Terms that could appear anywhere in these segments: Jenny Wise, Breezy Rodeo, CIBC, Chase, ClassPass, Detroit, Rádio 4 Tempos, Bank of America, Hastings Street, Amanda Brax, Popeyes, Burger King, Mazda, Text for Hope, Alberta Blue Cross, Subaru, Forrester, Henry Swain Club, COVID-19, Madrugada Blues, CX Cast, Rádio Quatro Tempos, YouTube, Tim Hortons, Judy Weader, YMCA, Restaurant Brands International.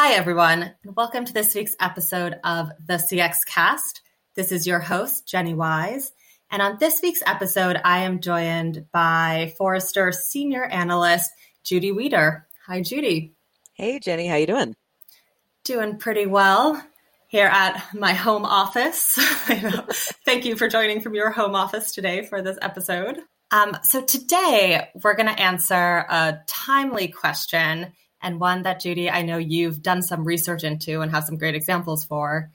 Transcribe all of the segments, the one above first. Hi, everyone, and welcome to this week's episode of the CX Cast. This is your host, Jenny Wise, and on this week's episode, I am joined by Forrester Senior Analyst, Judy Weader. Hi, Judy. Hey, Jenny. How you doing? Doing pretty well here at my home office. Thank you for joining from your home office today for this episode. So today, we're going to answer a timely question and one that, Judy, I know you've done some research into and have some great examples for.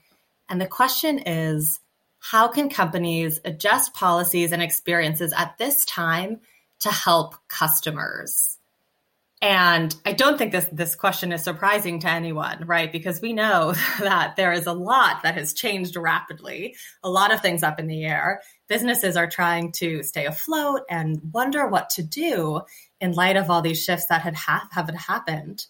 And the question is, how can companies adjust policies and experiences at this time to help customers? And I don't think this question is surprising to anyone, right? Because we know that there is a lot that has changed rapidly, a lot of things up in the air. Businesses are trying to stay afloat and wonder what to do in light of all these shifts that haven't happened.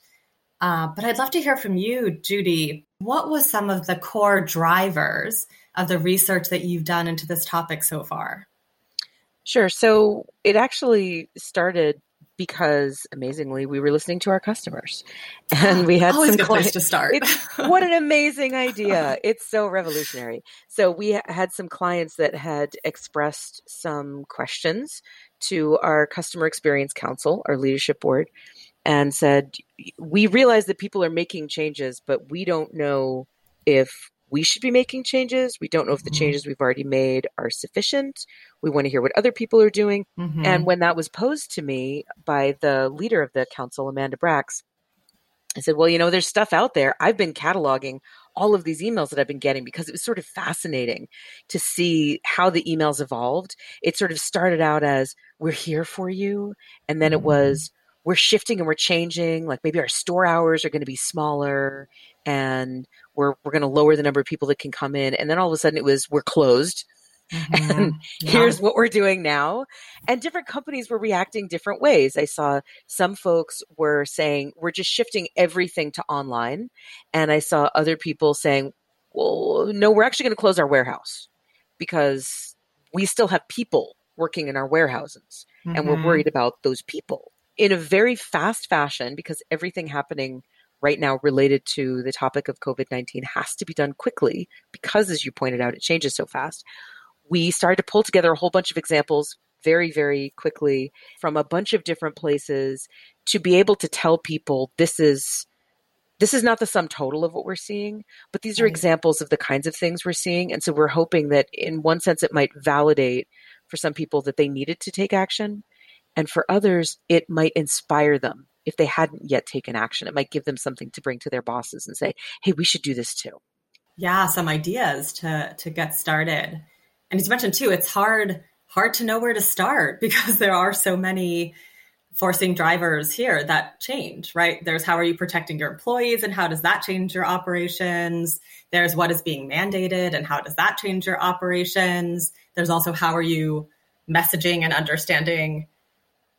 But I'd love to hear from you, Judy. What was some of the core drivers of the research that you've done into this topic so far? Sure. So it actually started because, amazingly, we were listening to our customers, and we had some clients to start. What an amazing idea. It's so revolutionary. So we had some clients that had expressed some questions to our Customer Experience Council, our leadership board, and said, we realize that people are making changes, but we don't know if we should be making changes. We don't know if the changes we've already made are sufficient. We want to hear what other people are doing. Mm-hmm. And when that was posed to me by the leader of the council, Amanda Brax, I said, well, you know, there's stuff out there. I've been cataloging all of these emails that I've been getting because it was sort of fascinating to see how the emails evolved. It sort of started out as, we're here for you. And then it was, we're shifting and we're changing. Like maybe our store hours are going to be smaller and we're going to lower the number of people that can come in. And then all of a sudden it was, we're closed. Mm-hmm. And here's what we're doing now. And different companies were reacting different ways. I saw some folks were saying, we're just shifting everything to online. And I saw other people saying, well, no, we're actually going to close our warehouse because we still have people working in our warehouses. Mm-hmm. And we're worried about those people. In a very fast fashion, because everything happening right now related to the topic of COVID-19 has to be done quickly because, as you pointed out, it changes so fast. We started to pull together a whole bunch of examples very, very quickly from a bunch of different places to be able to tell people this is not the sum total of what we're seeing, but these are examples of the kinds of things we're seeing. And so we're hoping that in one sense, it might validate for some people that they needed to take action. And for others, it might inspire them. If they hadn't yet taken action, it might give them something to bring to their bosses and say, hey, we should do this too. Yeah, some ideas to get started. And as you mentioned too, it's hard to know where to start because there are so many forcing drivers here that change, right? There's how are you protecting your employees and how does that change your operations? There's what is being mandated and how does that change your operations? There's also how are you messaging and understanding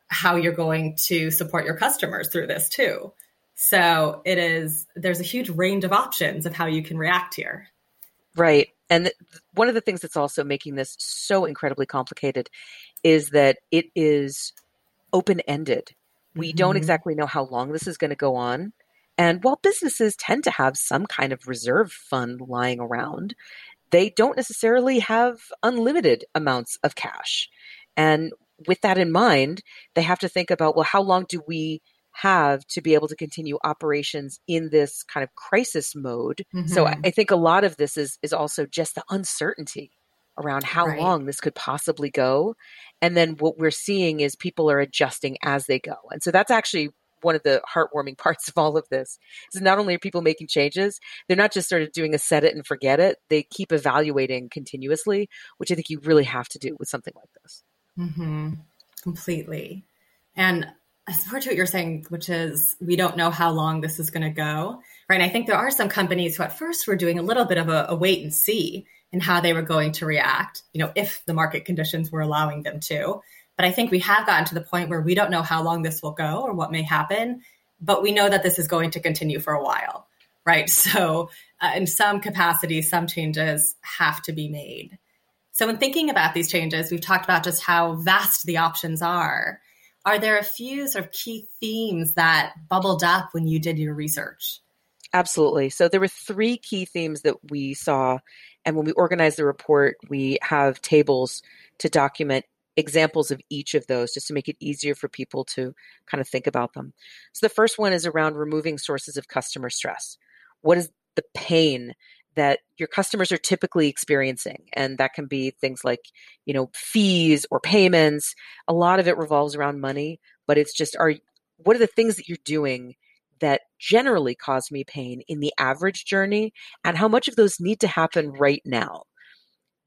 how you're going to support your customers through this too. So there's a huge range of options of how you can react here. Right. And one of the things that's also making this so incredibly complicated is that it is open-ended. We don't exactly know how long this is going to go on. And while businesses tend to have some kind of reserve fund lying around, they don't necessarily have unlimited amounts of cash. And with that in mind, they have to think about, well, how long do we have to be able to continue operations in this kind of crisis mode? Mm-hmm. So I think a lot of this is also just the uncertainty around how long this could possibly go. And then what we're seeing is people are adjusting as they go. And so that's actually one of the heartwarming parts of all of this is not only are people making changes, they're not just sort of doing a set it and forget it. They keep evaluating continuously, which I think you really have to do with something like this. Mm-hmm. Completely. And I support what you're saying, which is we don't know how long this is going to go, right? And I think there are some companies who at first were doing a little bit of a wait and see in how they were going to react, you know, if the market conditions were allowing them to. But I think we have gotten to the point where we don't know how long this will go or what may happen, but we know that this is going to continue for a while, right? So in some capacity, some changes have to be made. So in thinking about these changes, we've talked about just how vast the options are. Are there a few sort of key themes that bubbled up when you did your research? Absolutely. So there were three key themes that we saw. And when we organize the report, we have tables to document examples of each of those just to make it easier for people to kind of think about them. So the first one is around removing sources of customer stress. What is the pain that your customers are typically experiencing? And that can be things like, you know, fees or payments. A lot of it revolves around money, but it's just, what are the things that you're doing that generally cause me pain in the average journey, and how much of those need to happen right now?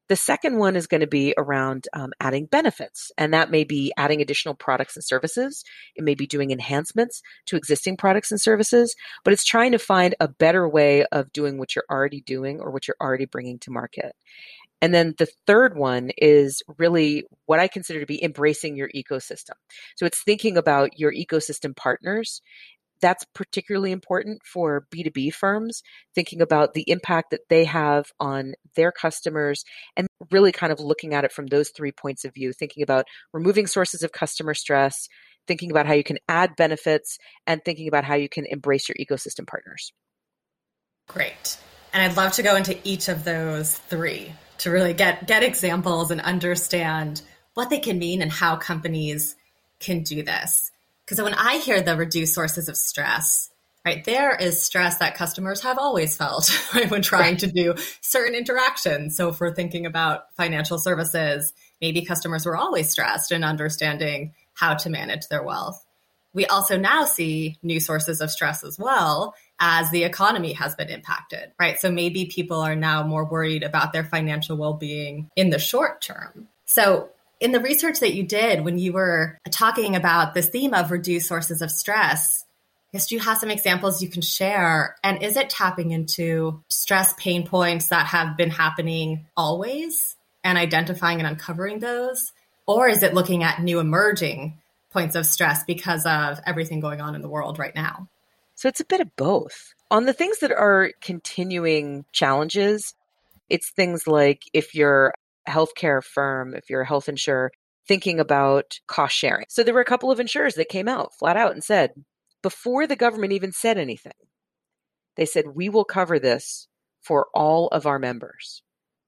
The second one is going to be around adding benefits, and that may be adding additional products and services. It may be doing enhancements to existing products and services, but it's trying to find a better way of doing what you're already doing or what you're already bringing to market. And then the third one is really what I consider to be embracing your ecosystem. So it's thinking about your ecosystem partners. That's particularly important for B2B firms, thinking about the impact that they have on their customers and really kind of looking at it from those three points of view, thinking about removing sources of customer stress, thinking about how you can add benefits, and thinking about how you can embrace your ecosystem partners. Great. And I'd love to go into each of those three to really get examples and understand what they can mean and how companies can do this. Because when I hear the reduced sources of stress, right, there is stress that customers have always felt, right, when trying to do certain interactions. So if we're thinking about financial services, maybe customers were always stressed in understanding how to manage their wealth. We also now see new sources of stress as well as the economy has been impacted, right? So maybe people are now more worried about their financial well-being in the short term. So in the research that you did when you were talking about this theme of reduced sources of stress, I guess, do you have some examples you can share? And is it tapping into stress pain points that have been happening always and identifying and uncovering those? Or is it looking at new emerging points of stress because of everything going on in the world right now? So it's a bit of both. On the things that are continuing challenges, it's things like if you're healthcare firm, if you're a health insurer, thinking about cost sharing. So there were a couple of insurers that came out flat out and said, before the government even said anything, they said, we will cover this for all of our members.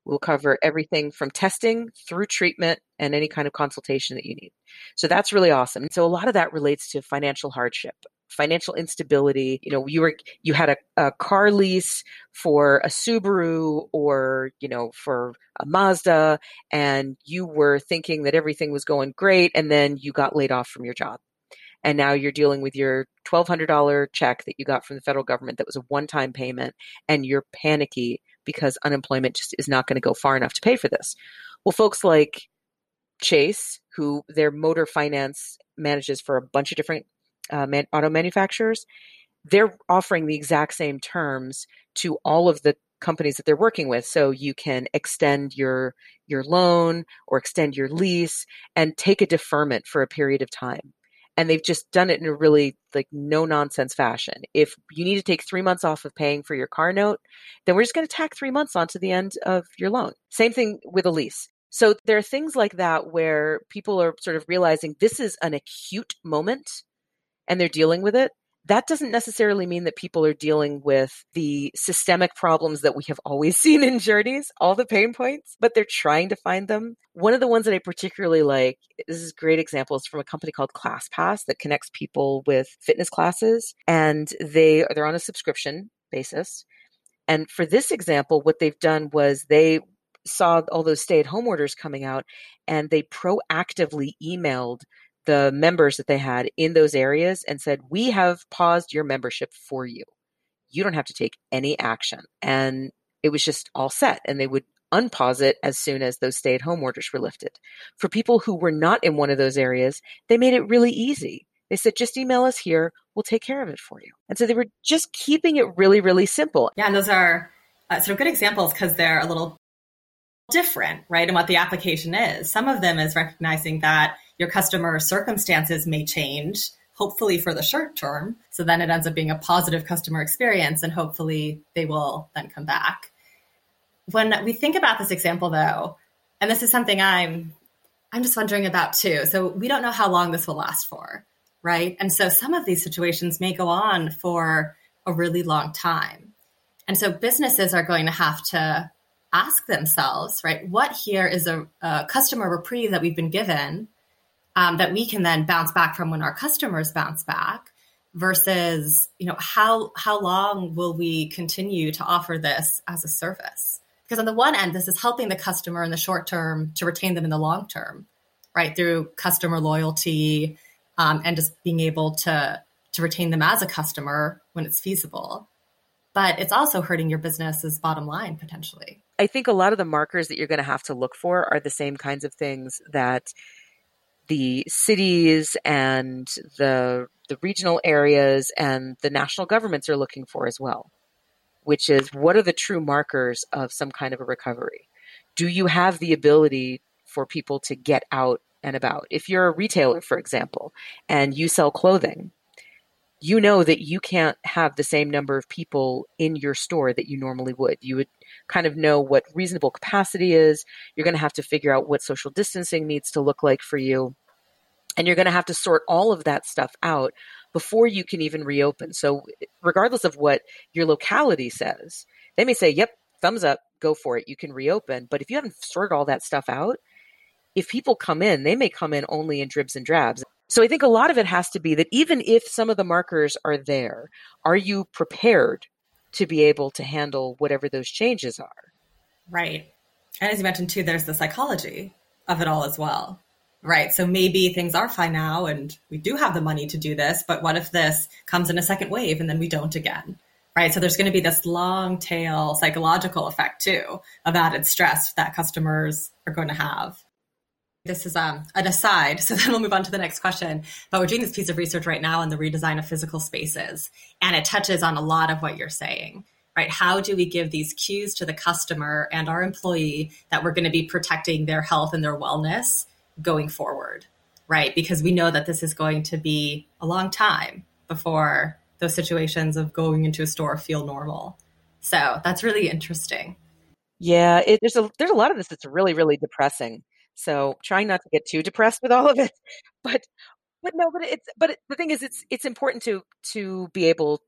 We'll cover everything from testing through treatment and any kind of consultation that you need. So that's really awesome. And so a lot of that relates to financial hardship, financial instability. You know, you had a car lease for a Subaru or, you know, for a Mazda, and you were thinking that everything was going great, and then you got laid off from your job. And now you're dealing with your $1,200 check that you got from the federal government that was a one-time payment, and you're panicky because unemployment just is not going to go far enough to pay for this. Well, folks like Chase, who their motor finance manages for a bunch of different auto manufacturers, they're offering the exact same terms to all of the companies that they're working with. So you can extend your loan or extend your lease and take a deferment for a period of time. And they've just done it in a really like no nonsense fashion. If you need to take 3 months off of paying for your car note, then we're just going to tack 3 months onto the end of your loan. Same thing with a lease. So there are things like that where people are sort of realizing this is an acute moment and they're dealing with it. That doesn't necessarily mean that people are dealing with the systemic problems that we have always seen in journeys, all the pain points, but they're trying to find them. One of the ones that I particularly like, this is a great example, is from a company called ClassPass that connects people with fitness classes, and they're on a subscription basis. And for this example, what they've done was they saw all those stay-at-home orders coming out, and they proactively emailed the members that they had in those areas and said, we have paused your membership for you. You don't have to take any action. And it was just all set. And they would unpause it as soon as those stay-at-home orders were lifted. For people who were not in one of those areas, they made it really easy. They said, just email us here. We'll take care of it for you. And so they were just keeping it really, really simple. Yeah, and those are sort of good examples because they're a little different, right, in what the application is. Some of them is recognizing that your customer circumstances may change, hopefully for the short term. So then it ends up being a positive customer experience, and hopefully they will then come back. When we think about this example, though, and this is something I'm just wondering about too. So we don't know how long this will last for, right? And so some of these situations may go on for a really long time. And so businesses are going to have to ask themselves, right, what here is a customer reprieve that we've been given that we can then bounce back from when our customers bounce back versus, you know, how long will we continue to offer this as a service? Because on the one end, this is helping the customer in the short term to retain them in the long term, right, through customer loyalty and just being able to retain them as a customer when it's feasible. But it's also hurting your business's bottom line, potentially. I think a lot of the markers that you're going to have to look for are the same kinds of things that the cities and the regional areas and the national governments are looking for as well, which is what are the true markers of some kind of a recovery? Do you have the ability for people to get out and about? If you're a retailer, for example, and you sell clothing, you know that you can't have the same number of people in your store that you normally would. You would kind of know what reasonable capacity is. You're going to have to figure out what social distancing needs to look like for you. And you're going to have to sort all of that stuff out before you can even reopen. So regardless of what your locality says, they may say, yep, thumbs up, go for it. You can reopen. But if you haven't sorted all that stuff out, if people come in, they may come in only in dribs and drabs. So I think a lot of it has to be that even if some of the markers are there, are you prepared to be able to handle whatever those changes are? Right. And as you mentioned, too, there's the psychology of it all as well. Right. So maybe things are fine now and we do have the money to do this. But what if this comes in a second wave and then we don't again? Right. So there's going to be this long tail psychological effect, too, of added stress that customers are going to have. This is an aside, so then we'll move on to the next question. But we're doing this piece of research right now on the redesign of physical spaces, and it touches on a lot of what you're saying, right? How do we give these cues to the customer and our employee that we're going to be protecting their health and their wellness going forward, right? Because we know that this is going to be a long time before those situations of going into a store feel normal. So that's really interesting. Yeah, there's a lot of this that's really, really depressing. So trying not to get too depressed with all of it, but the thing is, it's important to be able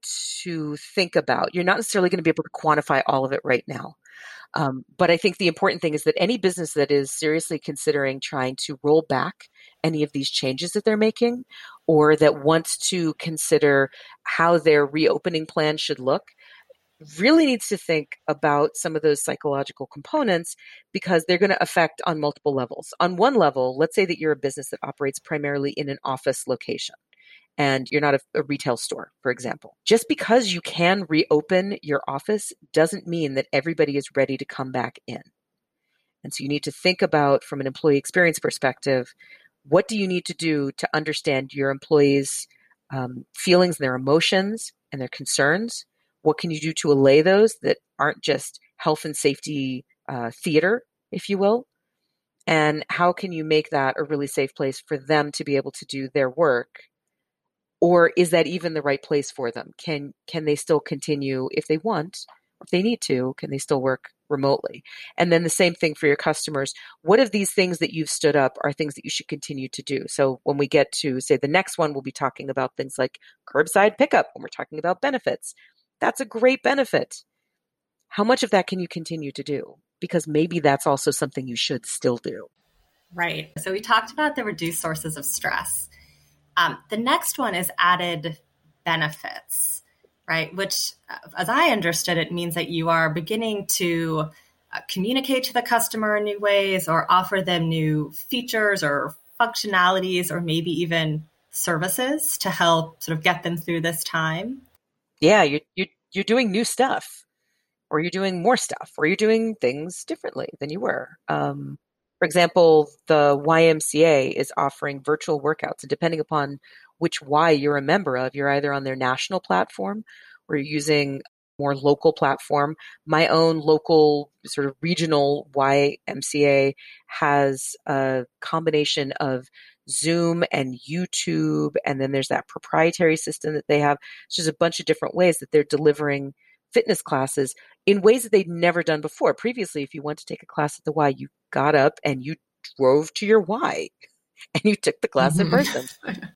to think about. You're not necessarily going to be able to quantify all of it right now. But I think the important thing is that any business that is seriously considering trying to roll back any of these changes that they're making, or that wants to consider how their reopening plan should look, really needs to think about some of those psychological components, because they're going to affect on multiple levels. On one level, let's say that you're a business that operates primarily in an office location and you're not a retail store, for example. Just because you can reopen your office doesn't mean that everybody is ready to come back in. And so you need to think about, from an employee experience perspective, what do you need to do to understand your employees' feelings, and their emotions and their concerns? What can you do to allay those that aren't just health and safety theater, if you will? And how can you make that a really safe place for them to be able to do their work? Or is that even the right place for them? Can they still continue if they want, or if they need to, can they still work remotely? And then the same thing for your customers. What if these things that you've stood up are things that you should continue to do? So when we get to, say, the next one, we'll be talking about things like curbside pickup, when we're talking about benefits. That's a great benefit. How much of that can you continue to do? Because maybe that's also something you should still do. Right. So we talked about the reduced sources of stress. The next one is added benefits, right? Which, as I understood it, means that you are beginning to communicate to the customer in new ways, or offer them new features or functionalities, or maybe even services to help sort of get them through this time. Yeah, you're doing new stuff, or you're doing more stuff, or you're doing things differently than you were. For example, the YMCA is offering virtual workouts. And depending upon which Y you're a member of, you're either on their national platform or you're using more local platform. My own local sort of regional YMCA has a combination of Zoom and YouTube, and then there's that proprietary system that they have. It's just a bunch of different ways that they're delivering fitness classes in ways that they'd never done before. Previously, if you wanted to take a class at the Y, you got up and you drove to your Y. and you took the class in person.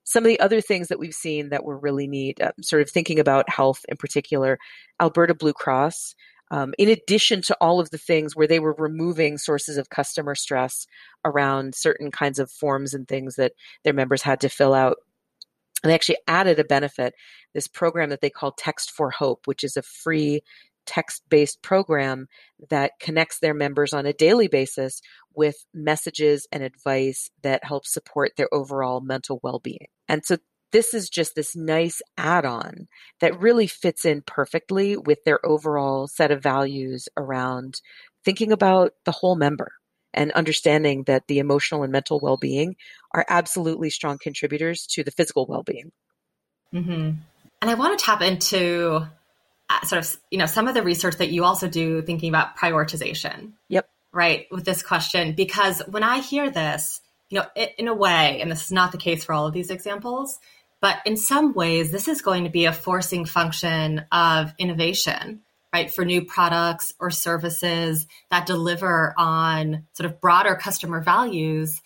Some of the other things that we've seen that were really neat, sort of thinking about health in particular, Alberta Blue Cross, in addition to all of the things where they were removing sources of customer stress around certain kinds of forms and things that their members had to fill out, and they actually added a benefit, this program that they call Text for Hope, which is a free text-based program that connects their members on a daily basis with messages and advice that help support their overall mental well-being. And so this is just this nice add-on that really fits in perfectly with their overall set of values around thinking about the whole member and understanding that the emotional and mental well-being are absolutely strong contributors to the physical well-being. Mm-hmm. And I want to tap into sort of, you know, some of the research that you also do thinking about prioritization. Yep. Right. With this question, because when I hear this, you know, it, in a way, and this is not the case for all of these examples, but in some ways, this is going to be a forcing function of innovation, right? For new products or services that deliver on sort of broader customer values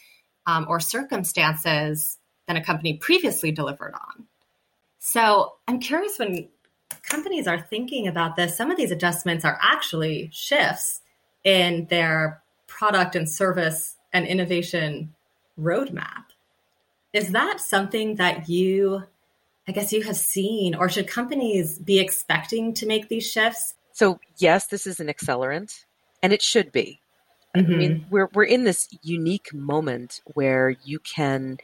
or circumstances than a company previously delivered on. So I'm curious, when companies are thinking about this, some of these adjustments are actually shifts in their product and service and innovation roadmap. Is that something that you, I guess, you have seen, or should companies be expecting to make these shifts? So yes, this is an accelerant, and it should be. Mm-hmm. I mean, we're in this unique moment where you can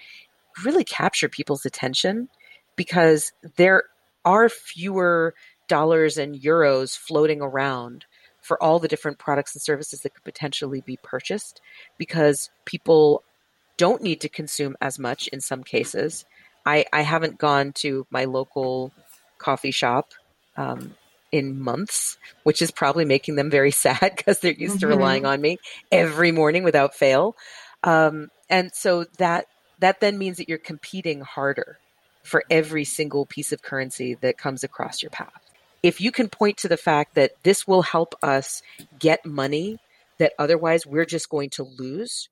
really capture people's attention because there are fewer dollars and euros floating around for all the different products and services that could potentially be purchased, because people don't need to consume as much in some cases. I haven't gone to my local coffee shop in months, which is probably making them very sad because they're used to relying on me every morning without fail. And so that then means that you're competing harder for every single piece of currency that comes across your path. If you can point to the fact that this will help us get money that otherwise we're just going to lose,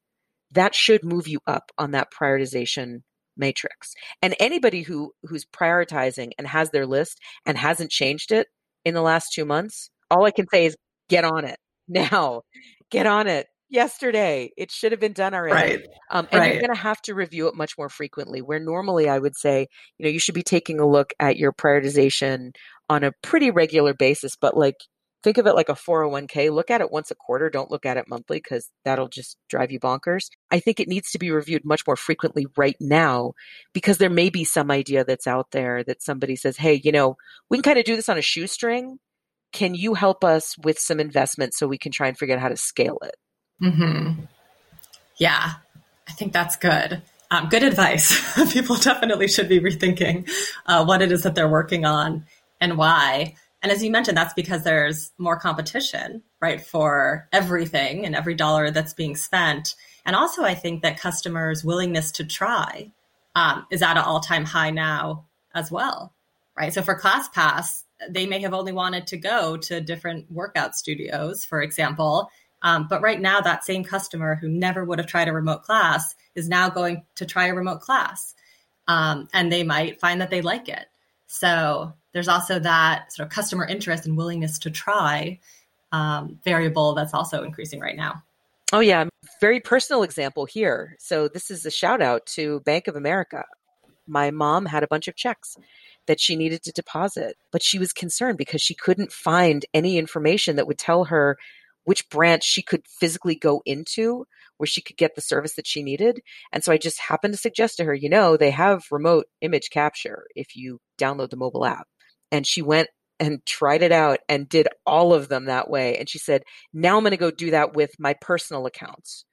that should move you up on that prioritization matrix. And anybody who's prioritizing and has their list and hasn't changed it in the last 2 months, all I can say is get on it now. Get on it yesterday. It should have been done already. Right. You're going to have to review it much more frequently, where normally I would say, you know, you should be taking a look at your prioritization on a pretty regular basis, but like, think of it like a 401k. Look at it once a quarter. Don't look at it monthly, because that'll just drive you bonkers. I think it needs to be reviewed much more frequently right now, because there may be some idea that's out there that somebody says, hey, you know, we can kind of do this on a shoestring. Can you help us with some investment so we can try and figure out how to scale it? Mm-hmm. Yeah, I think that's good. Good advice. People definitely should be rethinking what it is that they're working on and why. And as you mentioned, that's because there's more competition, right, for everything and every dollar that's being spent. And also, I think that customers' willingness to try is at an all-time high now as well, right? So for ClassPass, they may have only wanted to go to different workout studios, for example. But right now, that same customer who never would have tried a remote class is now going to try a remote class, and they might find that they like it. So there's also that sort of customer interest and willingness to try variable that's also increasing right now. Oh, yeah. Very personal example here. So this is a shout out to Bank of America. My mom had a bunch of checks that she needed to deposit, but she was concerned because she couldn't find any information that would tell her which branch she could physically go into where she could get the service that she needed. And so I just happened to suggest to her, you know, they have remote image capture if you download the mobile app. And she went and tried it out and did all of them that way. And she said, now I'm going to go do that with my personal accounts.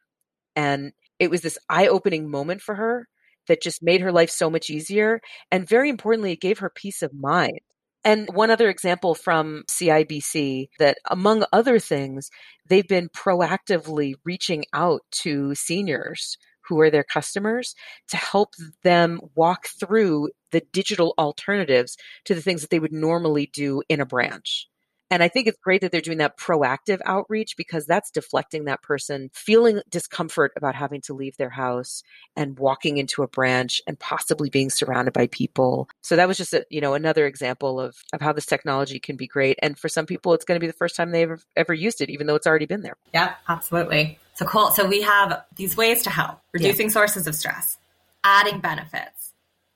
And it was this eye-opening moment for her that just made her life so much easier. And very importantly, it gave her peace of mind. And one other example from CIBC that, among other things, they've been proactively reaching out to seniors who are their customers to help them walk through the digital alternatives to the things that they would normally do in a branch. And I think it's great that they're doing that proactive outreach, because that's deflecting that person feeling discomfort about having to leave their house and walking into a branch and possibly being surrounded by people. So that was just a, another example of how this technology can be great. And for some people, it's going to be the first time they've ever used it, even though it's already been there. Yeah, absolutely. So cool. So we have these ways to help: reducing sources of stress, adding benefits.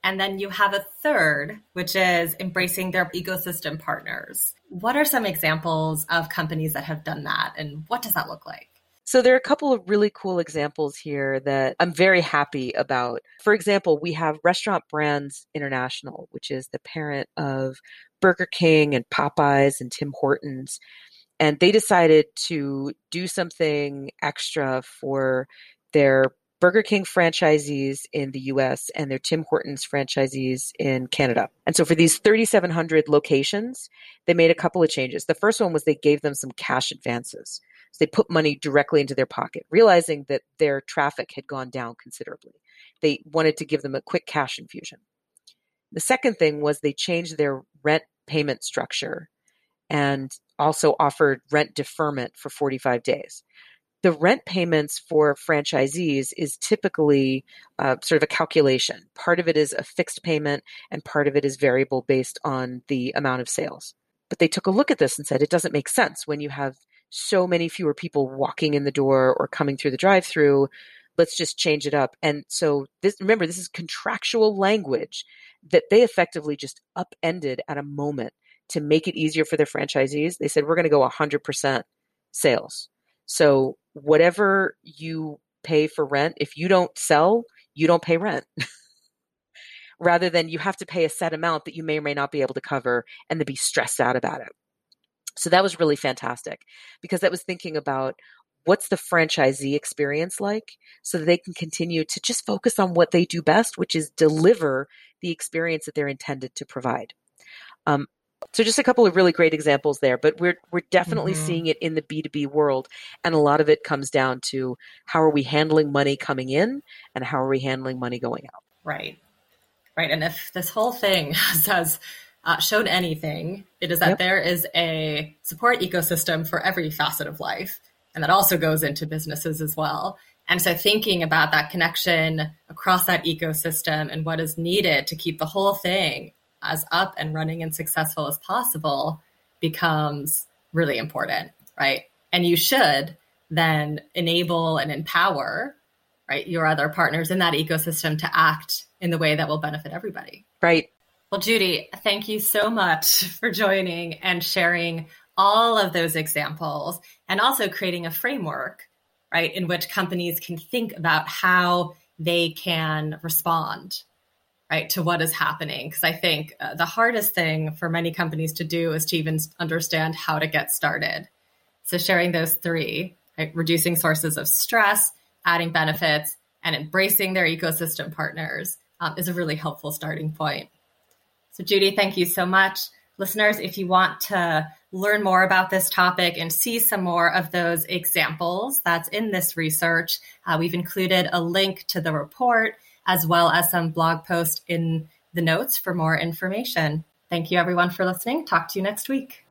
And then you have a third, which is embracing their ecosystem partners. What are some examples of companies that have done that, and what does that look like? So there are a couple of really cool examples here that I'm very happy about. For example, we have Restaurant Brands International, which is the parent of Burger King and Popeyes and Tim Hortons. And they decided to do something extra for their Burger King franchisees in the US and their Tim Hortons franchisees in Canada. And so for these 3,700 locations, they made a couple of changes. The first one was they gave them some cash advances. So they put money directly into their pocket, realizing that their traffic had gone down considerably. They wanted to give them a quick cash infusion. The second thing was they changed their rent payment structure and also offered rent deferment for 45 days. The rent payments for franchisees is typically sort of a calculation. Part of it is a fixed payment and part of it is variable based on the amount of sales. But they took a look at this and said, it doesn't make sense when you have so many fewer people walking in the door or coming through the drive-through. Let's just change it up. And so this is contractual language that they effectively just upended at a moment to make it easier for their franchisees. They said, we're going to go 100% sales. So whatever you pay for rent, if you don't sell, you don't pay rent. Rather than you have to pay a set amount that you may or may not be able to cover and then be stressed out about it. So that was really fantastic, because that was thinking about what's the franchisee experience like so that they can continue to just focus on what they do best, which is deliver the experience that they're intended to provide. So just a couple of really great examples there, but we're definitely seeing it in the B2B world. And a lot of it comes down to how are we handling money coming in and how are we handling money going out? Right. Right. And if this whole thing has shown anything, it is that there is a support ecosystem for every facet of life. And that also goes into businesses as well. And so thinking about that connection across that ecosystem and what is needed to keep the whole thing as up and running and successful as possible becomes really important, right? And you should then enable and empower, right, your other partners in that ecosystem to act in the way that will benefit everybody. Right. Well, Judy, thank you so much for joining and sharing all of those examples and also creating a framework, right, in which companies can think about how they can respond, right, to what is happening. Because I think the hardest thing for many companies to do is to even understand how to get started. So sharing those three, right, reducing sources of stress, adding benefits, and embracing their ecosystem partners is a really helpful starting point. So Judy, thank you so much. Listeners, if you want to learn more about this topic and see some more of those examples that's in this research, we've included a link to the report as well as some blog posts in the notes for more information. Thank you everyone for listening. Talk to you next week.